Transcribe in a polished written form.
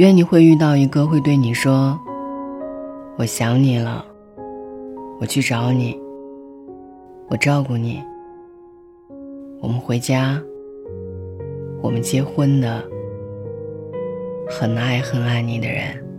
愿你会遇到一个会对你说，我想你了，我去找你，我照顾你，我们回家，我们结婚的很爱很爱你的人。